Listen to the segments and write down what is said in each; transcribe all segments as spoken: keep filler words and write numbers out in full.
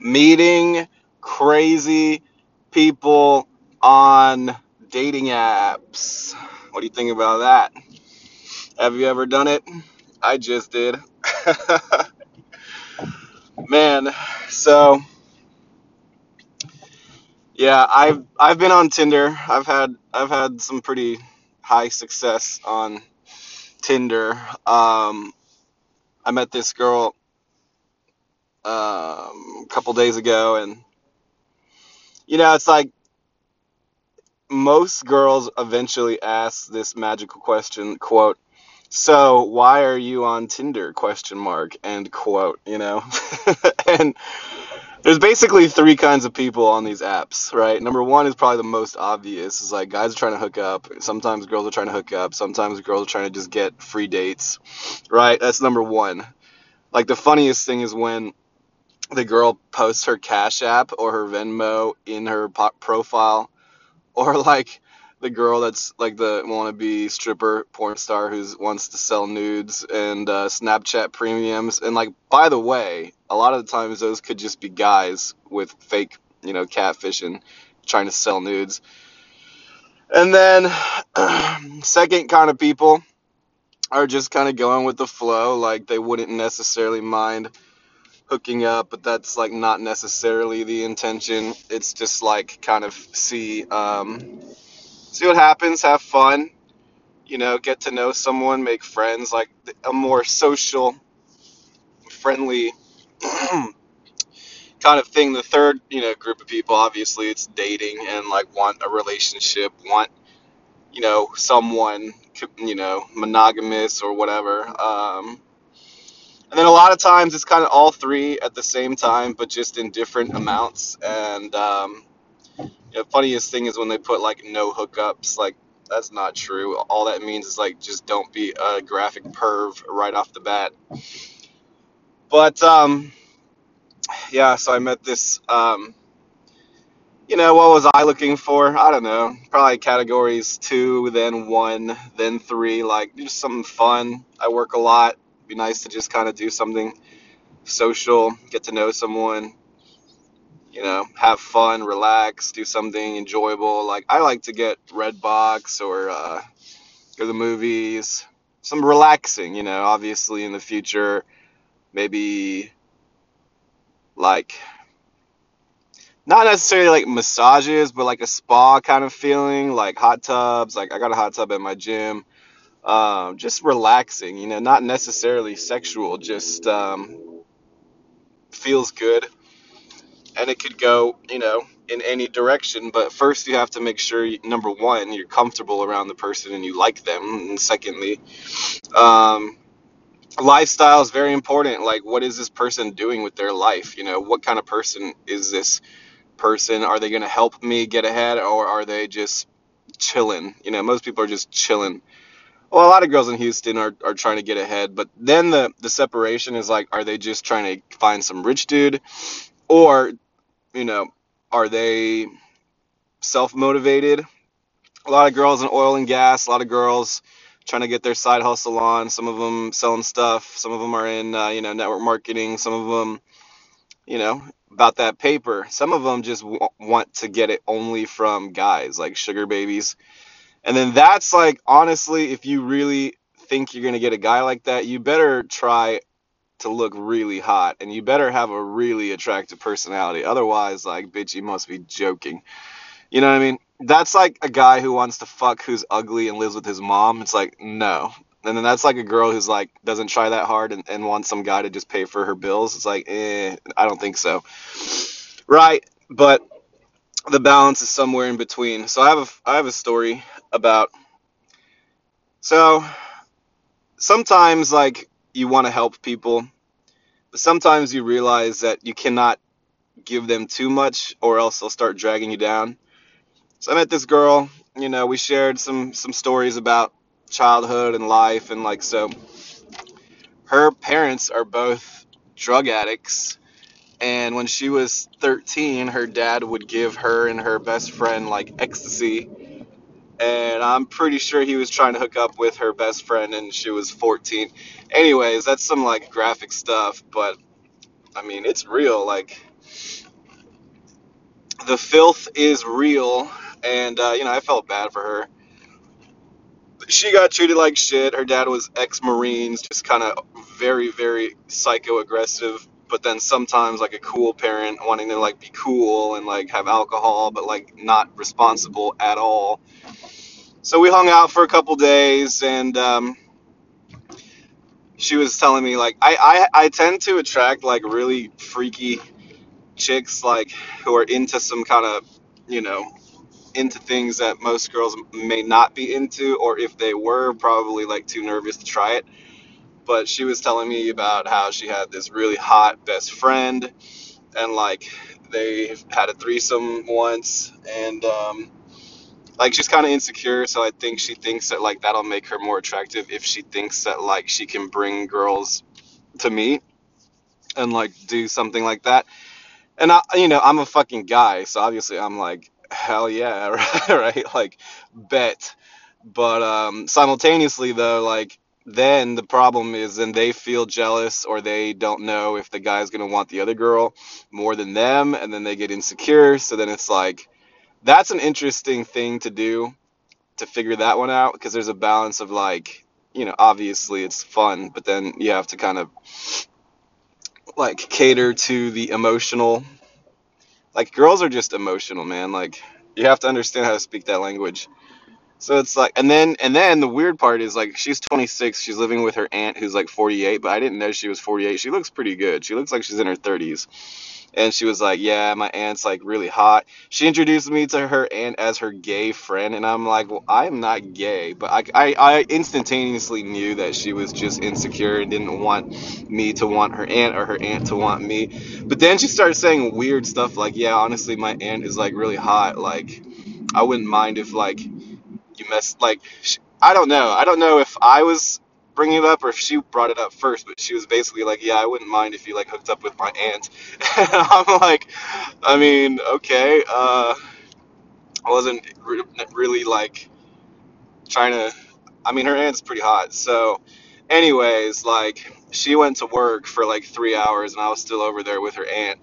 meeting crazy people on dating apps. What do you think about that? Have you ever done it? I just did. Man, so yeah, I've I've been on Tinder. I've had I've had some pretty high success on Tinder. Um, I met this girl um, a couple days ago, and you know, it's like most girls eventually ask this magical question, quote, "So why are you on Tinder?" question mark, end quote, you know. And there's basically three kinds of people on these apps, right? Number one is probably the most obvious. It's like guys are trying to hook up. Sometimes girls are trying to hook up. Sometimes girls are trying to just get free dates, right? That's number one. Like the funniest thing is when the girl posts her Cash App or her Venmo in her po- profile, or like the girl that's like the wannabe stripper porn star who wants to sell nudes and uh, Snapchat premiums. And like, by the way, a lot of the times those could just be guys with fake, you know, catfishing, trying to sell nudes. And then uh, second kind of people are just kind of going with the flow. Like they wouldn't necessarily mind hooking up, but that's like not necessarily the intention. It's just like kind of see, um, see what happens, have fun, you know, get to know someone, make friends, like a more social, friendly kind of thing. The third, you know, group of people, obviously it's dating and like want a relationship, want, you know, someone, you know, monogamous or whatever. Um, and then a lot of times it's kind of all three at the same time, but just in different amounts. And, um, the funniest thing is when they put like no hookups. Like that's not true. All that means is like just don't be a graphic perv right off the bat. But um, yeah, so I met this. Um, you know, what was I looking for? I don't know. Probably categories two, then one, then three. Like just something fun. I work a lot. It'd be nice to just kind of do something social, get to know someone. You know, have fun, relax, do something enjoyable. Like I like to get Redbox or uh, go to the movies, some relaxing, you know, obviously in the future, maybe like not necessarily like massages, but like a spa kind of feeling, like hot tubs. Like I got a hot tub at my gym. Um, just relaxing, you know, not necessarily sexual, just um, feels good. And it could go, you know, in any direction. But first you have to make sure, you, number one, you're comfortable around the person and you like them. And secondly, um, lifestyle is very important. Like, what is this person doing with their life? You know, what kind of person is this person? Are they going to help me get ahead, or are they just chilling? You know, most people are just chilling. Well, a lot of girls in Houston are, are trying to get ahead. But then the, the separation is like, are they just trying to find some rich dude? Or... you know, are they self-motivated? A lot of girls in oil and gas, a lot of girls trying to get their side hustle on. Some of them selling stuff. Some of them are in, uh, you know, network marketing. Some of them, you know, about that paper. Some of them just w- want to get it only from guys, like sugar babies. And then that's like, honestly, if you really think you're going to get a guy like that, you better try to look really hot, and you better have a really attractive personality. Otherwise, like, bitch, you must be joking. You know what I mean? That's like a guy who wants to fuck who's ugly and lives with his mom. It's like, no. And then that's like a girl who's like, doesn't try that hard and, and wants some guy to just pay for her bills. It's like, eh, I don't think so. Right? But the balance is somewhere in between. So I have a, I have a story about, so sometimes like, you want to help people, but sometimes you realize that you cannot give them too much or else they'll start dragging you down. So I met this girl, you know, we shared some, some stories about childhood and life. And like, so her parents are both drug addicts. And when she was thirteen, her dad would give her and her best friend like ecstasy. And I'm pretty sure he was trying to hook up with her best friend, and she was fourteen. Anyways, that's some, like, graphic stuff, but, I mean, it's real. Like, the filth is real. And, uh, you know, I felt bad for her. She got treated like shit. Her dad was ex-Marines, just kind of very, very psycho-aggressive. But then sometimes, like, a cool parent wanting to, like, be cool and, like, have alcohol, but, like, not responsible at all. So we hung out for a couple days, and um, she was telling me, like, I, I, I tend to attract, like, really freaky chicks, like, who are into some kind of, you know, into things that most girls may not be into, or if they were, probably, like, too nervous to try it. But she was telling me about how she had this really hot best friend, and, like, they had a threesome once, and, um, like, she's kind of insecure, so I think she thinks that, like, that'll make her more attractive if she thinks that, like, she can bring girls to me and, like, do something like that. And, I, you know, I'm a fucking guy, so obviously I'm like, hell yeah, right? Like, bet. But um, simultaneously, though, like, then the problem is then they feel jealous, or they don't know if the guy's going to want the other girl more than them, and then they get insecure. So then it's like, that's an interesting thing to do, to figure that one out, because there's a balance of, like, you know, obviously it's fun, but then you have to kind of, like, cater to the emotional. Like, girls are just emotional, man. Like, you have to understand how to speak that language. So it's like, and then, and then the weird part is, like, she's twenty-six, she's living with her aunt who's like forty-eight, but I didn't know she was forty-eight. She looks pretty good. She looks like she's in her thirties. And she was like, yeah, my aunt's, like, really hot. She introduced me to her aunt as her gay friend, and I'm like, well, I'm not gay. But I, I, I instantaneously knew that she was just insecure and didn't want me to want her aunt, or her aunt to want me. But then she started saying weird stuff like, yeah, honestly, my aunt is, like, really hot. Like, I wouldn't mind if, like, you messed, like, she, I don't know. I don't know if I was bringing it up or if she brought it up first, but she was basically like, yeah, I wouldn't mind if you, like, hooked up with my aunt. And I'm like, I mean, okay. Uh, I wasn't re- really, like, trying to, I mean, her aunt's pretty hot. So anyways, like, she went to work for, like, three hours and I was still over there with her aunt.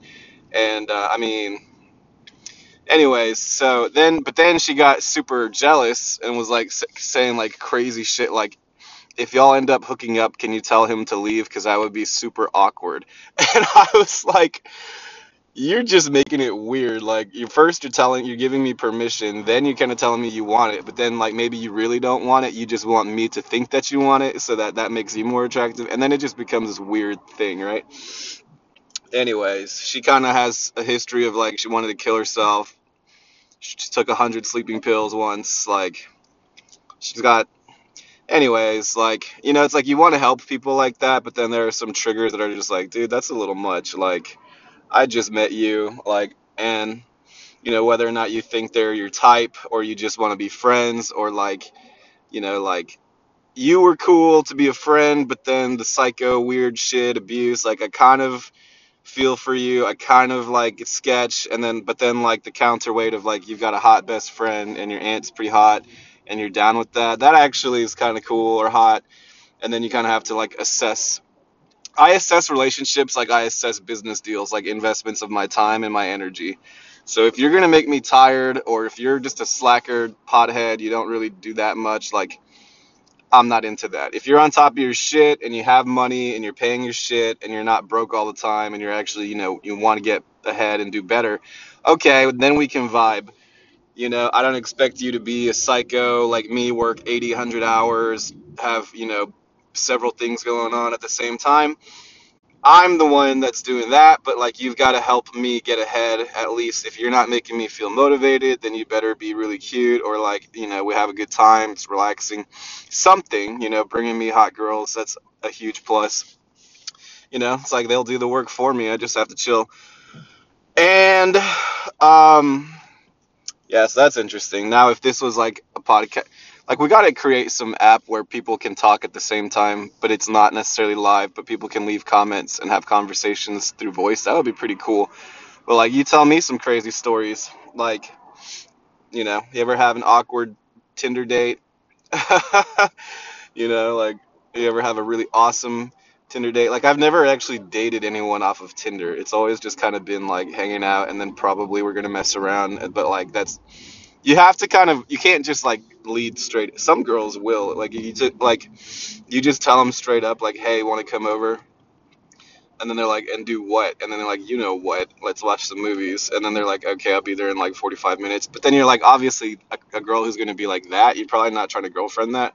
And, uh, I mean, anyways, so then, but then she got super jealous and was, like, saying, like, crazy shit, like, if y'all end up hooking up, can you tell him to leave? Because I would be super awkward. And I was like, you're just making it weird. Like, you first you're telling, you're giving me permission. Then you're kind of telling me you want it. But then, like, maybe you really don't want it. You just want me to think that you want it. So that that makes you more attractive. And then it just becomes this weird thing, right? Anyways, she kind of has a history of, like, she wanted to kill herself. She took a hundred sleeping pills once. Like, she's got... Anyways, like, you know, it's like you want to help people like that, but then there are some triggers that are just like, dude, that's a little much. Like, I just met you, like, and, you know, whether or not you think they're your type or you just want to be friends, or, like, you know, like, you were cool to be a friend, but then the psycho weird shit abuse, like, I kind of feel for you, I kind of, like, sketch, and then, but then, like, the counterweight of, like, you've got a hot best friend and your aunt's pretty hot, and you're down with that, that actually is kind of cool or hot. And then you kind of have to, like, assess. I assess relationships like I assess business deals, like investments of my time and my energy. So if you're going to make me tired, or if you're just a slacker, pothead, you don't really do that much, like, I'm not into that. If you're on top of your shit and you have money and you're paying your shit and you're not broke all the time and you're actually, you know, you want to get ahead and do better, okay, then we can vibe. You know, I don't expect you to be a psycho like me, work eighty, one hundred hours, have, you know, several things going on at the same time. I'm the one that's doing that, but, like, you've got to help me get ahead at least. If you're not making me feel motivated, then you better be really cute, or, like, you know, we have a good time, it's relaxing. Something, you know, bringing me hot girls, that's a huge plus. You know, it's like they'll do the work for me, I just have to chill. And, um... yeah, so that's interesting. Now, if this was, like, a podcast, like, we got to create some app where people can talk at the same time, but it's not necessarily live, but people can leave comments and have conversations through voice. That would be pretty cool. But, like, you tell me some crazy stories. Like, you know, you ever have an awkward Tinder date? You know, like, you ever have a really awesome Tinder date. Like, I've never actually dated anyone off of Tinder. It's always just kind of been like hanging out, and then probably we're gonna mess around. But like, that's, you have to kind of, you can't just like lead straight. Some girls will, like, you just like, you just tell them straight up, like, hey, want to come over? And then they're like, and do what? And then they're like, you know what? Let's watch some movies. And then they're like, okay, I'll be there in like forty-five minutes. But then you're like, obviously, a, a girl who's going to be like that, you're probably not trying to girlfriend that,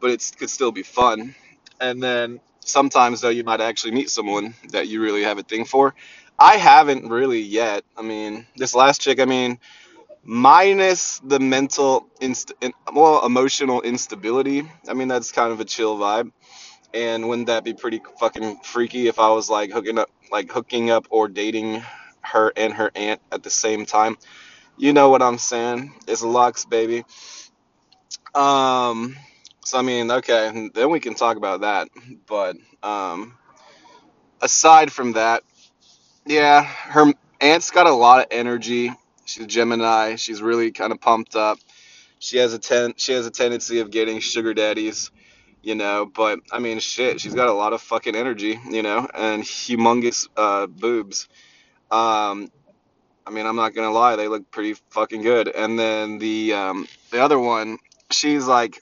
but it could still be fun. And then sometimes, though, you might actually meet someone that you really have a thing for. I haven't really yet. I mean, this last chick, I mean, minus the mental, inst- well, emotional instability. I mean, that's kind of a chill vibe. And wouldn't that be pretty fucking freaky if I was like hooking up, like hooking up or dating her and her aunt at the same time? You know what I'm saying? It's Lux, baby. Um, so I mean, okay, then we can talk about that. But um, aside from that, yeah, her aunt's got a lot of energy. She's a Gemini. She's really kind of pumped up. She has a ten- she has a tendency of getting sugar daddies. You know, but I mean, shit, she's got a lot of fucking energy, you know, and humongous uh, boobs. Um, I mean, I'm not going to lie. They look pretty fucking good. And then the, um, the other one, she's like,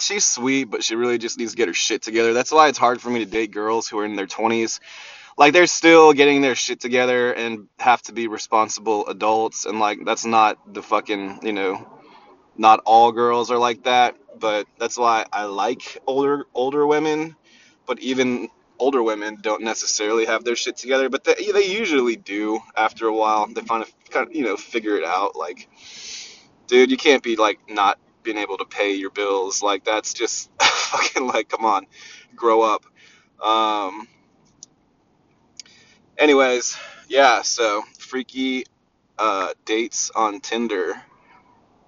she's sweet, but she really just needs to get her shit together. That's why it's hard for me to date girls who are in their twenties. Like, they're still getting their shit together and have to be responsible adults. And like, that's not the fucking, you know, not all girls are like that, but that's why I like older older women. But even older women don't necessarily have their shit together, but they, they usually do after a while. They find a, kind of, you know, figure it out. Like, dude, you can't be like not being able to pay your bills. Like, that's just fucking like, come on, grow up. Um. Anyways, yeah. So freaky uh, dates on Tinder.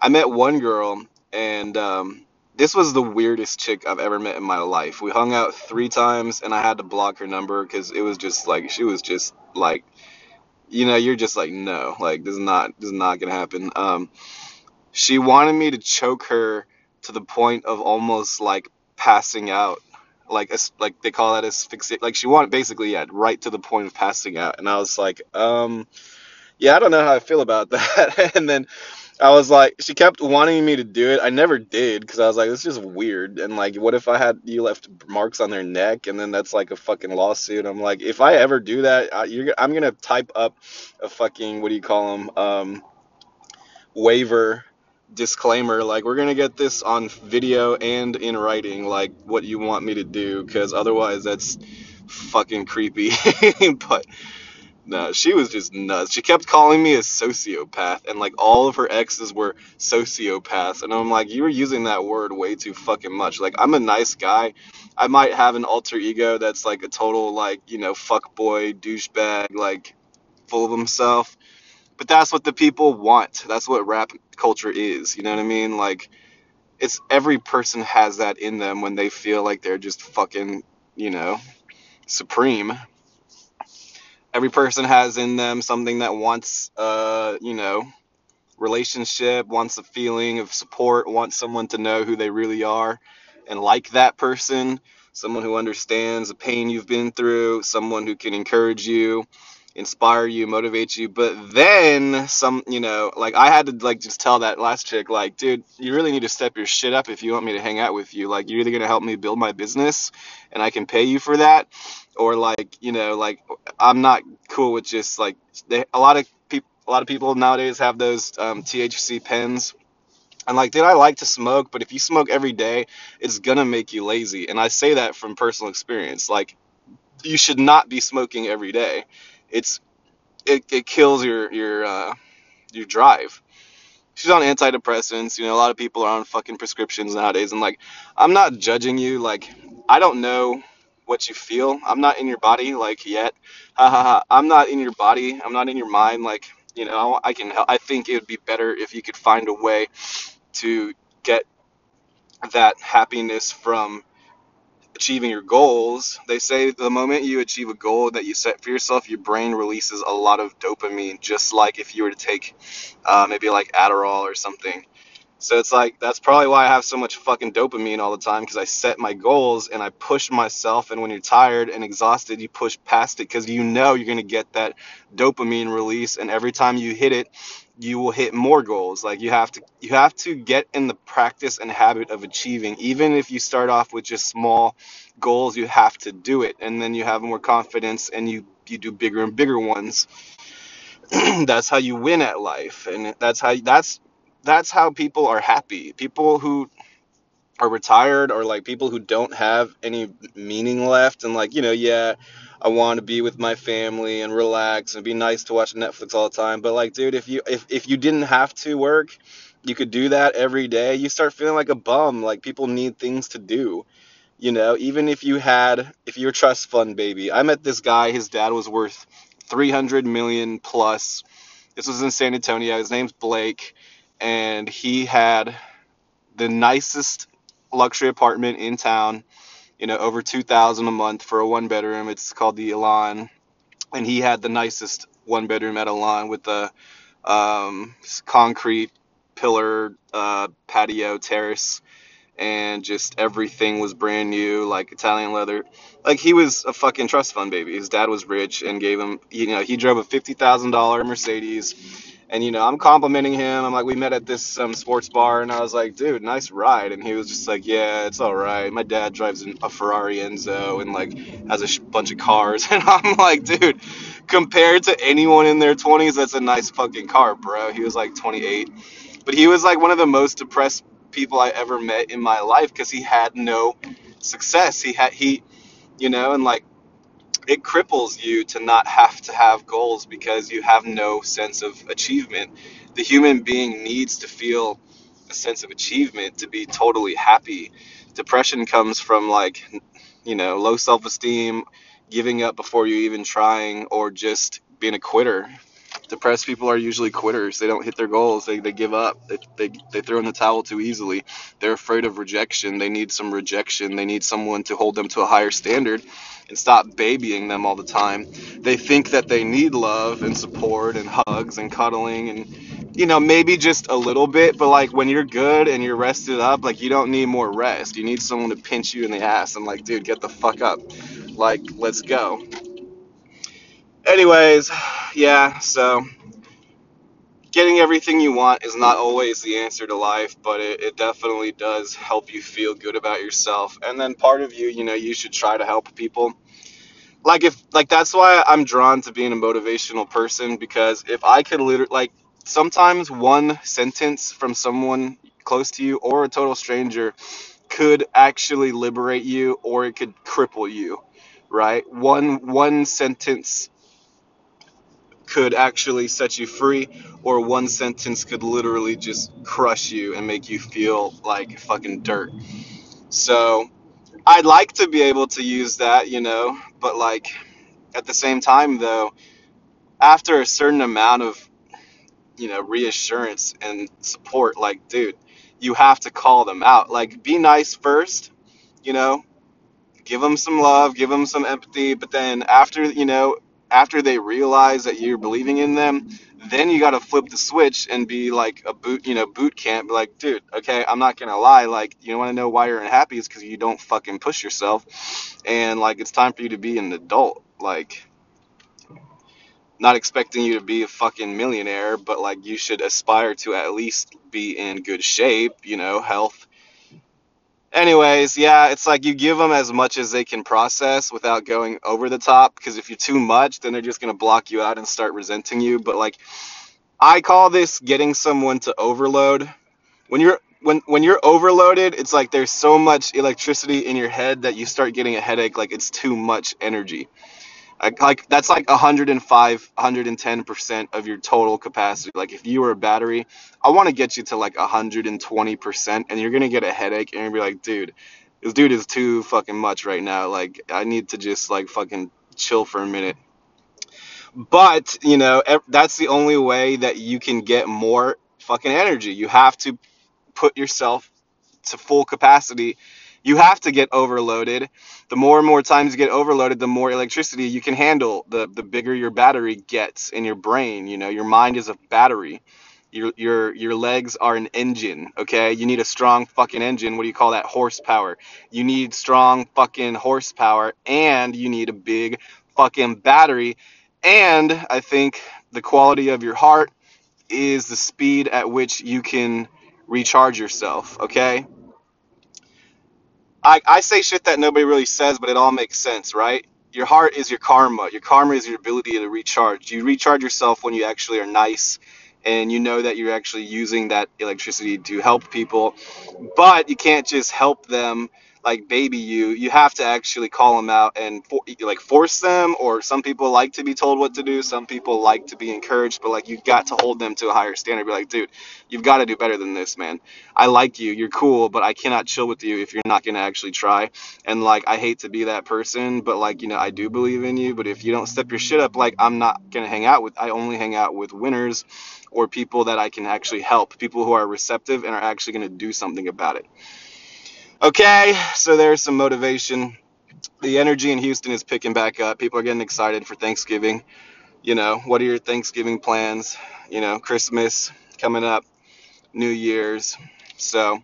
I met one girl, and um, this was the weirdest chick I've ever met in my life. We hung out three times, and I had to block her number because it was just like, she was just like, you know, you're just like, no, like, this is not, this is not gonna happen. Um, she wanted me to choke her to the point of almost like passing out, like like they call that asphyxiation. Like, she wanted basically, yeah, right to the point of passing out, and I was like, um, yeah, I don't know how I feel about that, and then. I was like, she kept wanting me to do it. I never did, because I was like, this is just weird. And like, what if I had, you left marks on their neck, and then that's like a fucking lawsuit. I'm like, if I ever do that, I, you're, I'm going to type up a fucking, what do you call them, um, waiver disclaimer. Like, we're going to get this on video and in writing, like what you want me to do, because otherwise that's fucking creepy. But... no, she was just nuts. She kept calling me a sociopath, and like all of her exes were sociopaths, and I'm like, you were using that word way too fucking much. Like, I'm a nice guy. I might have an alter ego that's like a total, like, you know, fuckboy, douchebag, like full of himself. But that's what the people want. That's what rap culture is. You know what I mean? Like, it's, every person has that in them when they feel like they're just fucking, you know, supreme. Every person has in them something that wants, uh, you know, relationship, wants a feeling of support, wants someone to know who they really are and like that person, someone who understands the pain you've been through, someone who can encourage you, inspire you, motivate you. But then some, you know, like I had to like just tell that last chick, like, dude, you really need to step your shit up if you want me to hang out with you. Like, you're either going to help me build my business and I can pay you for that. Or like, you know, like, I'm not cool with just like, they, a lot of people, a lot of people nowadays have those um, T H C pens. And like, dude, I like to smoke, but if you smoke every day, it's gonna make you lazy. And I say that from personal experience. Like, you should not be smoking every day. It's, it, it kills your, your, uh, your drive. She's on antidepressants. You know, a lot of people are on fucking prescriptions nowadays. And like, I'm not judging you. Like, I don't know what you feel. I'm not in your body, like, yet. Ha ha ha. I'm not in your body. I'm not in your mind. Like, you know, I can help. I think it would be better if you could find a way to get that happiness from achieving your goals. They say the moment you achieve a goal that you set for yourself, your brain releases a lot of dopamine, just like if you were to take uh, maybe like Adderall or something. So it's like, that's probably why I have so much fucking dopamine all the time, because I set my goals and I push myself. And when you're tired and exhausted, you push past it because you know you're going to get that dopamine release. And every time you hit it, you will hit more goals. Like you have to, you have to get in the practice and habit of achieving. Even if you start off with just small goals, you have to do it. And then you have more confidence and you, you do bigger and bigger ones. That's how you win at life. And that's how, that's, that's how people are happy. People who are retired or like people who don't have any meaning left and like, you know, yeah, I want to be with my family and relax and be nice to watch Netflix all the time. But like, dude, if you, if, if you didn't have to work, you could do that every day. You start feeling like a bum. Like people need things to do, you know, even if you had, if you're a trust fund baby. I met this guy, his dad was worth three hundred million plus. This was in San Antonio. His name's Blake. And he had the nicest luxury apartment in town, you know, over two thousand a month for a one bedroom. It's called the Elan. And he had the nicest one bedroom at Elan with the um, concrete pillar, uh, patio terrace, and just everything was brand new, like Italian leather. Like he was a fucking trust fund baby. His dad was rich and gave him, you know, he drove a fifty thousand dollars Mercedes. And, you know, I'm complimenting him. I'm like, we met at this um, sports bar. And I was like, dude, nice ride. And he was just like, yeah, it's all right. My dad drives a Ferrari Enzo and, like, has a sh- bunch of cars. And I'm like, dude, compared to anyone in their twenties, that's a nice fucking car, bro. He was, like, twenty-eight. But he was, like, one of the most depressed people I ever met in my life because he had no success. He had, he, you know, and, like, it cripples you to not have to have goals because you have no sense of achievement. The human being needs to feel a sense of achievement to be totally happy. Depression comes from like, you know, low self-esteem, giving up before you even trying, or just being a quitter. Depressed people are usually quitters. They don't hit their goals. They they give up. They, they they throw in the towel too easily. They're afraid of rejection. They need some rejection. They need someone to hold them to a higher standard and stop babying them all the time. They think that they need love and support and hugs and cuddling and, you know, maybe just a little bit. But like when you're good and you're rested up, like you don't need more rest. You need someone to pinch you in the ass and like, dude, get the fuck up. Like, let's go. Anyways, yeah, so getting everything you want is not always the answer to life, but it, it definitely does help you feel good about yourself. And then part of you, you know, you should try to help people. Like if, like that's why I'm drawn to being a motivational person, because if I could literally, like sometimes one sentence from someone close to you or a total stranger could actually liberate you, or it could cripple you, right? One, one sentence could actually set you free, or one sentence could literally just crush you and make you feel like fucking dirt. So I'd like to be able to use that, you know, but like at the same time though, after a certain amount of, you know, reassurance and support, like, dude, you have to call them out. Like be nice first, you know, give them some love, give them some empathy. But then after, you know, after they realize that you're believing in them, then you got to flip the switch and be like a boot, you know, boot camp. Like, dude, okay, I'm not going to lie. Like, you want to know why you're unhappy is because you don't fucking push yourself. And like, it's time for you to be an adult. Like, not expecting you to be a fucking millionaire, but like you should aspire to at least be in good shape, you know, health. Anyways, yeah, it's like you give them as much as they can process without going over the top, because if you're too much, then they're just going to block you out and start resenting you. But like, I call this getting someone to overload. When you're when when you're overloaded, it's like there's so much electricity in your head that you start getting a headache, like it's too much energy. Like, like that's like one hundred five, one hundred ten percent of your total capacity. Like if you were a battery, I want to get you to like one hundred twenty percent, and you're going to get a headache and you're gonna be like, dude, this dude is too fucking much right now. Like I need to just like fucking chill for a minute. But you know, that's the only way that you can get more fucking energy. You have to put yourself to full capacity. You have to get overloaded. The more and more times you get overloaded, the more electricity you can handle, the the bigger your battery gets in your brain. You know, your mind is a battery. Your your your legs are an engine, okay? You need a strong fucking engine. What do you call that? Horsepower. You need strong fucking horsepower, and you need a big fucking battery. And I think the quality of your heart is the speed at which you can recharge yourself, okay? I, I say shit that nobody really says, but it all makes sense, right? Your heart is your karma. Your karma is your ability to recharge. You recharge yourself when you actually are nice and you know that you're actually using that electricity to help people, but you can't just help them like baby you. You have to actually call them out and for, like force them, or some people like to be told what to do. Some people like to be encouraged, but like you've got to hold them to a higher standard. Be like, dude, you've got to do better than this, man. I like you. You're cool, but I cannot chill with you if you're not going to actually try. And like, I hate to be that person, but like, you know, I do believe in you, but if you don't step your shit up, like I'm not going to hang out with, I only hang out with winners or people that I can actually help, people who are receptive and are actually going to do something about it. Okay, so there's some motivation. The energy in Houston is picking back up. People are getting excited for Thanksgiving. You know, what are your Thanksgiving plans? You know, Christmas coming up, New Year's. So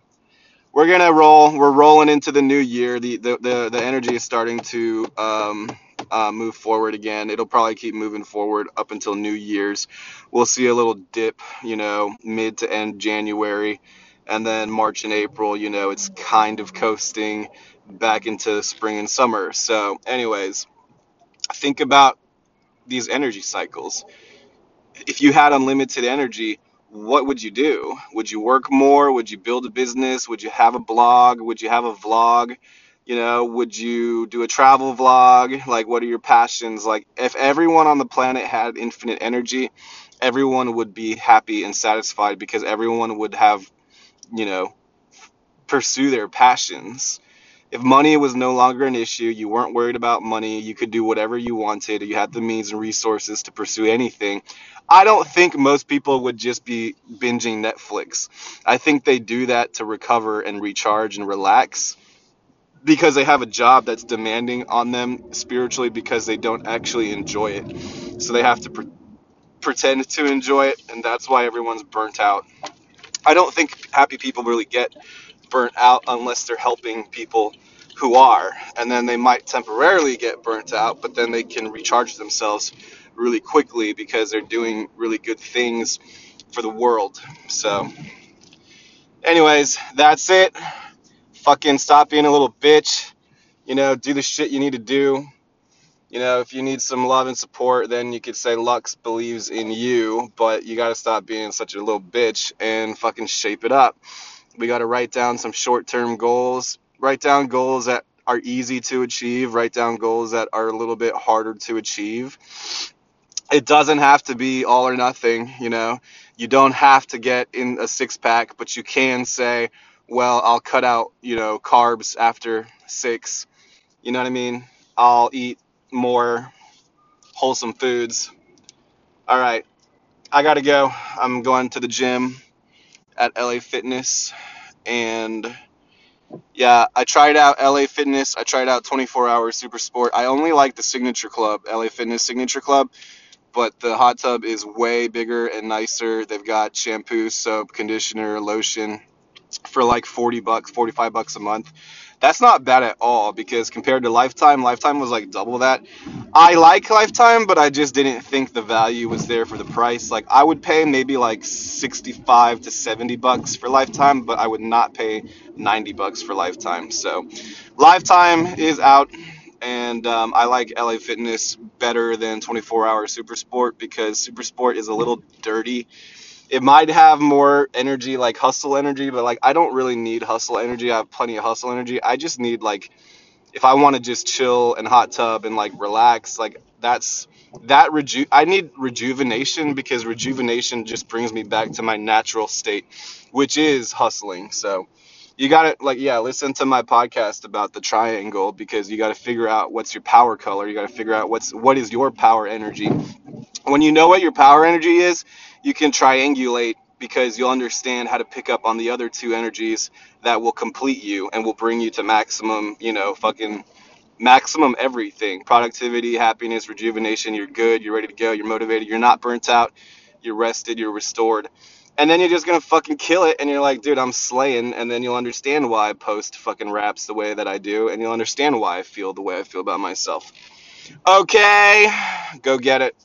we're gonna roll. We're rolling into the new year. The the the, the energy is starting to um, uh, move forward again. It'll probably keep moving forward up until New Year's. We'll see a little dip, you know, mid to end January. And then March and April, you know, it's kind of coasting back into spring and summer. So anyways, think about these energy cycles. If you had unlimited energy, what would you do? Would you work more? Would you build a business? Would you have a blog? Would you have a vlog? You know, would you do a travel vlog? Like, what are your passions? Like, if everyone on the planet had infinite energy, everyone would be happy and satisfied because everyone would have, you know, pursue their passions. If money was no longer an issue, you weren't worried about money, you could do whatever you wanted, you had the means and resources to pursue anything, I don't think most people would just be binging Netflix. I think they do that to recover and recharge and relax because they have a job that's demanding on them spiritually because they don't actually enjoy it. So they have to pre- pretend to enjoy it, and that's why everyone's burnt out. I don't think happy people really get burnt out unless they're helping people who are, and then they might temporarily get burnt out, but then they can recharge themselves really quickly because they're doing really good things for the world. So anyways, that's it. Fucking stop being a little bitch, you know, do the shit you need to do. You know, if you need some love and support, then you could say Lux believes in you, but you got to stop being such a little bitch and fucking shape it up. We got to write down some short-term goals, write down goals that are easy to achieve, write down goals that are a little bit harder to achieve. It doesn't have to be all or nothing, you know. You don't have to get in a six-pack, but you can say, well, I'll cut out, you know, carbs after six. You know what I mean? I'll eat more wholesome foods. All right, I gotta go. I'm going to the gym at L A Fitness, and yeah, I tried out L A Fitness. I tried out twenty-four Hour Super Sport. I only like the Signature Club, L A Fitness Signature Club, but the hot tub is way bigger and nicer. They've got shampoo, soap, conditioner, lotion for like forty bucks, forty-five bucks a month. That's not bad at all because compared to Lifetime, Lifetime was like double that. I like Lifetime, but I just didn't think the value was there for the price. Like I would pay maybe like sixty-five to seventy bucks for Lifetime, but I would not pay ninety bucks for Lifetime. So Lifetime is out, and um, I like L A Fitness better than twenty-four Hour Super Sport because Super Sport is a little dirty. It might have more energy, like hustle energy, but like I don't really need hustle energy. I have plenty of hustle energy. I just need like, if I want to just chill and hot tub and like relax, like that's that reju. I need rejuvenation because rejuvenation just brings me back to my natural state, which is hustling. So you got to like, yeah, listen to my podcast about the triangle because you got to figure out what's your power color. You got to figure out what's what is your power energy. When you know what your power energy is, you can triangulate because you'll understand how to pick up on the other two energies that will complete you and will bring you to maximum, you know, fucking maximum everything. Productivity, happiness, rejuvenation, you're good, you're ready to go, you're motivated, you're not burnt out, you're rested, you're restored. And then you're just going to fucking kill it, and you're like, dude, I'm slaying, and then you'll understand why I post fucking raps the way that I do, and you'll understand why I feel the way I feel about myself. Okay, go get it.